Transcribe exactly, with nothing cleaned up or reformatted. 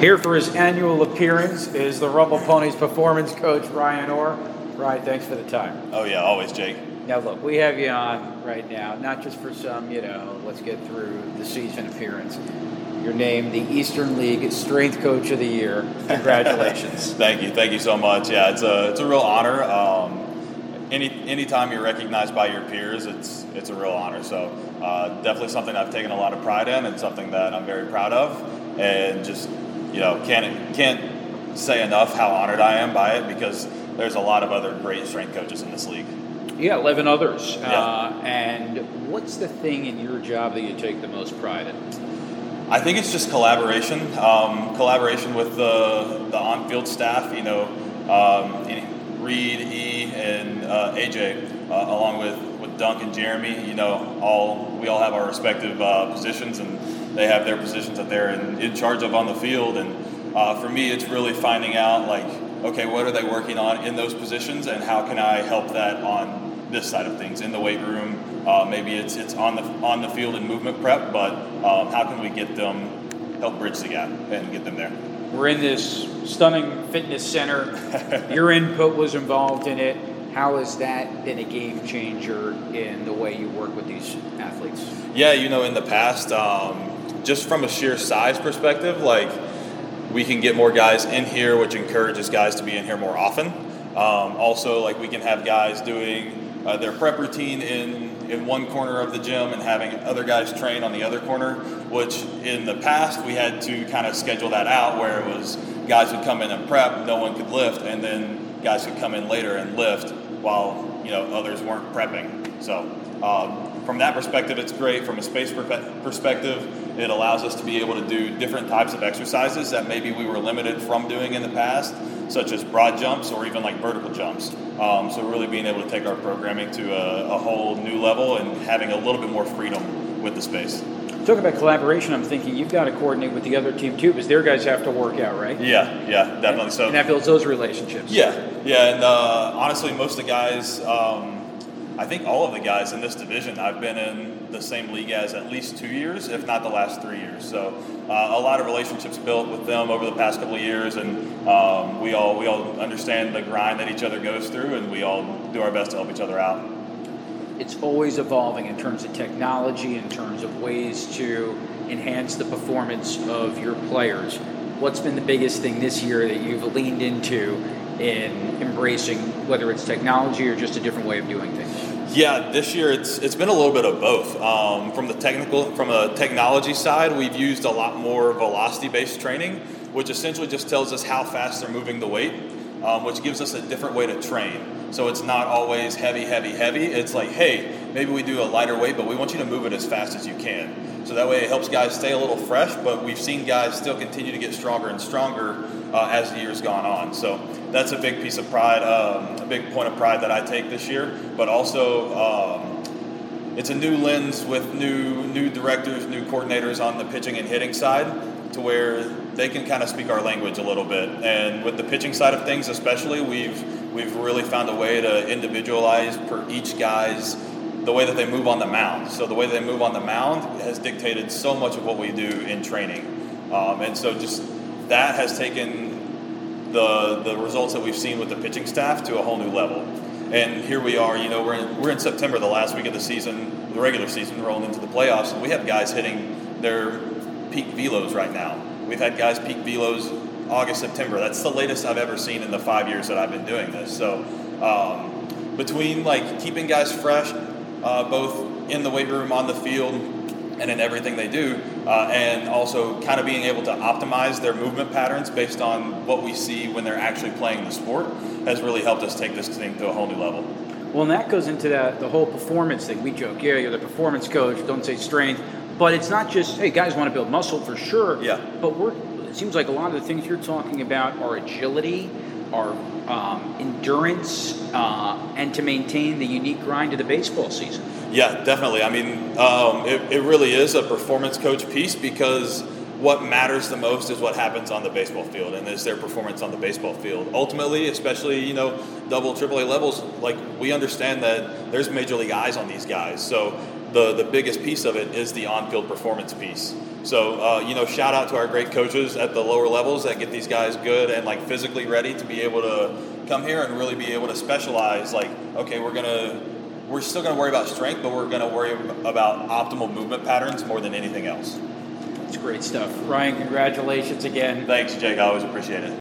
Here for his annual appearance is the Rumble Ponies performance coach, Ryan Orr. Ryan, thanks for the time. Oh, yeah, always, Jake. Now, look, we have you on right now, not just for some, you know, let's get through the season appearance. You're named the Eastern League Strength Coach of the Year. Congratulations. Thank you. Thank you so much. Yeah, it's a, it's a real honor. Um, any anytime you're recognized by your peers, it's it's a real honor. So uh, definitely something I've taken a lot of pride in and something that I'm very proud of, and just, you know, can't can't say enough how honored I am by it, because there's a lot of other great strength coaches in this league. Yeah, eleven others. Yeah. Uh, and what's the thing in your job that you take the most pride in? I think it's just collaboration. Um, collaboration with the the on-field staff. You know, um, Reed, E, and uh, A J, uh, along with, with Dunk and Jeremy. You know, all we all have our respective uh, positions, and they have their positions that they're in, in charge of on the field. And uh, for me, it's really finding out, like, okay, what are they working on in those positions, and how can I help that on this side of things in the weight room? Uh, maybe it's it's on the on the field and movement prep, but um, how can we get them, help bridge the gap and get them there? We're in this stunning fitness center. Your input was involved in it. How has that been a game changer in the way you work with these athletes? Yeah, you know, in the past, um, just from a sheer size perspective, like, we can get more guys in here, which encourages guys to be in here more often. Um, also, like, we can have guys doing uh, their prep routine in, in one corner of the gym and having other guys train on the other corner, which in the past we had to kind of schedule that out, where it was guys would come in and prep, no one could lift, and then guys could come in later and lift while, you know, others weren't prepping. So um, from that perspective, it's great. From a space per- perspective, it allows us to be able to do different types of exercises that maybe we were limited from doing in the past, such as broad jumps or even like vertical jumps. Um, so really being able to take our programming to a, a whole new level and having a little bit more freedom with the space. Talking about collaboration, I'm thinking you've got to coordinate with the other team too, because their guys have to work out, right? Yeah, yeah, definitely. So, and that builds those relationships. Yeah, yeah, and uh, honestly, most of the guys, um, I think all of the guys in this division, I've been in the same league as at least two years, if not the last three years. So uh, a lot of relationships built with them over the past couple of years, and um, we all we all understand the grind that each other goes through, and we all do our best to help each other out. It's always evolving in terms of technology, in terms of ways to enhance the performance of your players. What's been the biggest thing this year that you've leaned into in embracing, whether it's technology or just a different way of doing things? Yeah, this year it's it's been a little bit of both. Um, from the technical, from a technology side, we've used a lot more velocity-based training, which essentially just tells us how fast they're moving the weight, um, which gives us a different way to train. So it's not always heavy, heavy, heavy. It's like, hey, maybe we do a lighter weight, but we want you to move it as fast as you can. So that way it helps guys stay a little fresh, but we've seen guys still continue to get stronger and stronger uh, as the year's gone on. So that's a big piece of pride, um, a big point of pride that I take this year. But also, um, it's a new lens with new new directors, new coordinators on the pitching and hitting side, to where they can kind of speak our language a little bit. And with the pitching side of things especially, we've we've really found a way to individualize per each guy's, the way that they move on the mound. So the way they move on the mound has dictated so much of what we do in training. Um, and so just that has taken the the results that we've seen with the pitching staff to a whole new level. And here we are, you know, we're in, we're in September, the last week of the season, the regular season, rolling into the playoffs, and we have guys hitting their peak velos right now. We've had guys peak velos August, September. That's the latest I've ever seen in the five years that I've been doing this. So um, between, like, keeping guys fresh, uh, both in the weight room, on the field, and in everything they do, uh, and also kind of being able to optimize their movement patterns based on what we see when they're actually playing the sport, has really helped us take this thing to a whole new level. Well, and that goes into that, the whole performance thing. We joke, yeah, you're the performance coach, don't say strength, but it's not just, hey, guys want to build muscle for sure, yeah. but we're, it seems like a lot of the things you're talking about are agility, our um, endurance, uh, and to maintain the unique grind of the baseball season. Yeah, definitely. I mean, um, it, it really is a performance coach piece, because what matters the most is what happens on the baseball field, and is their performance on the baseball field. Ultimately, especially, you know, double, triple A levels, like, we understand that there's major league eyes on these guys. So the, the biggest piece of it is the on-field performance piece. So, uh, you know, shout out to our great coaches at the lower levels that get these guys good and, like, physically ready to be able to come here and really be able to specialize. Like, okay, we're going to – we're still going to worry about strength, but we're going to worry about optimal movement patterns more than anything else. That's great stuff. Ryan, congratulations again. Thanks, Jake. I always appreciate it.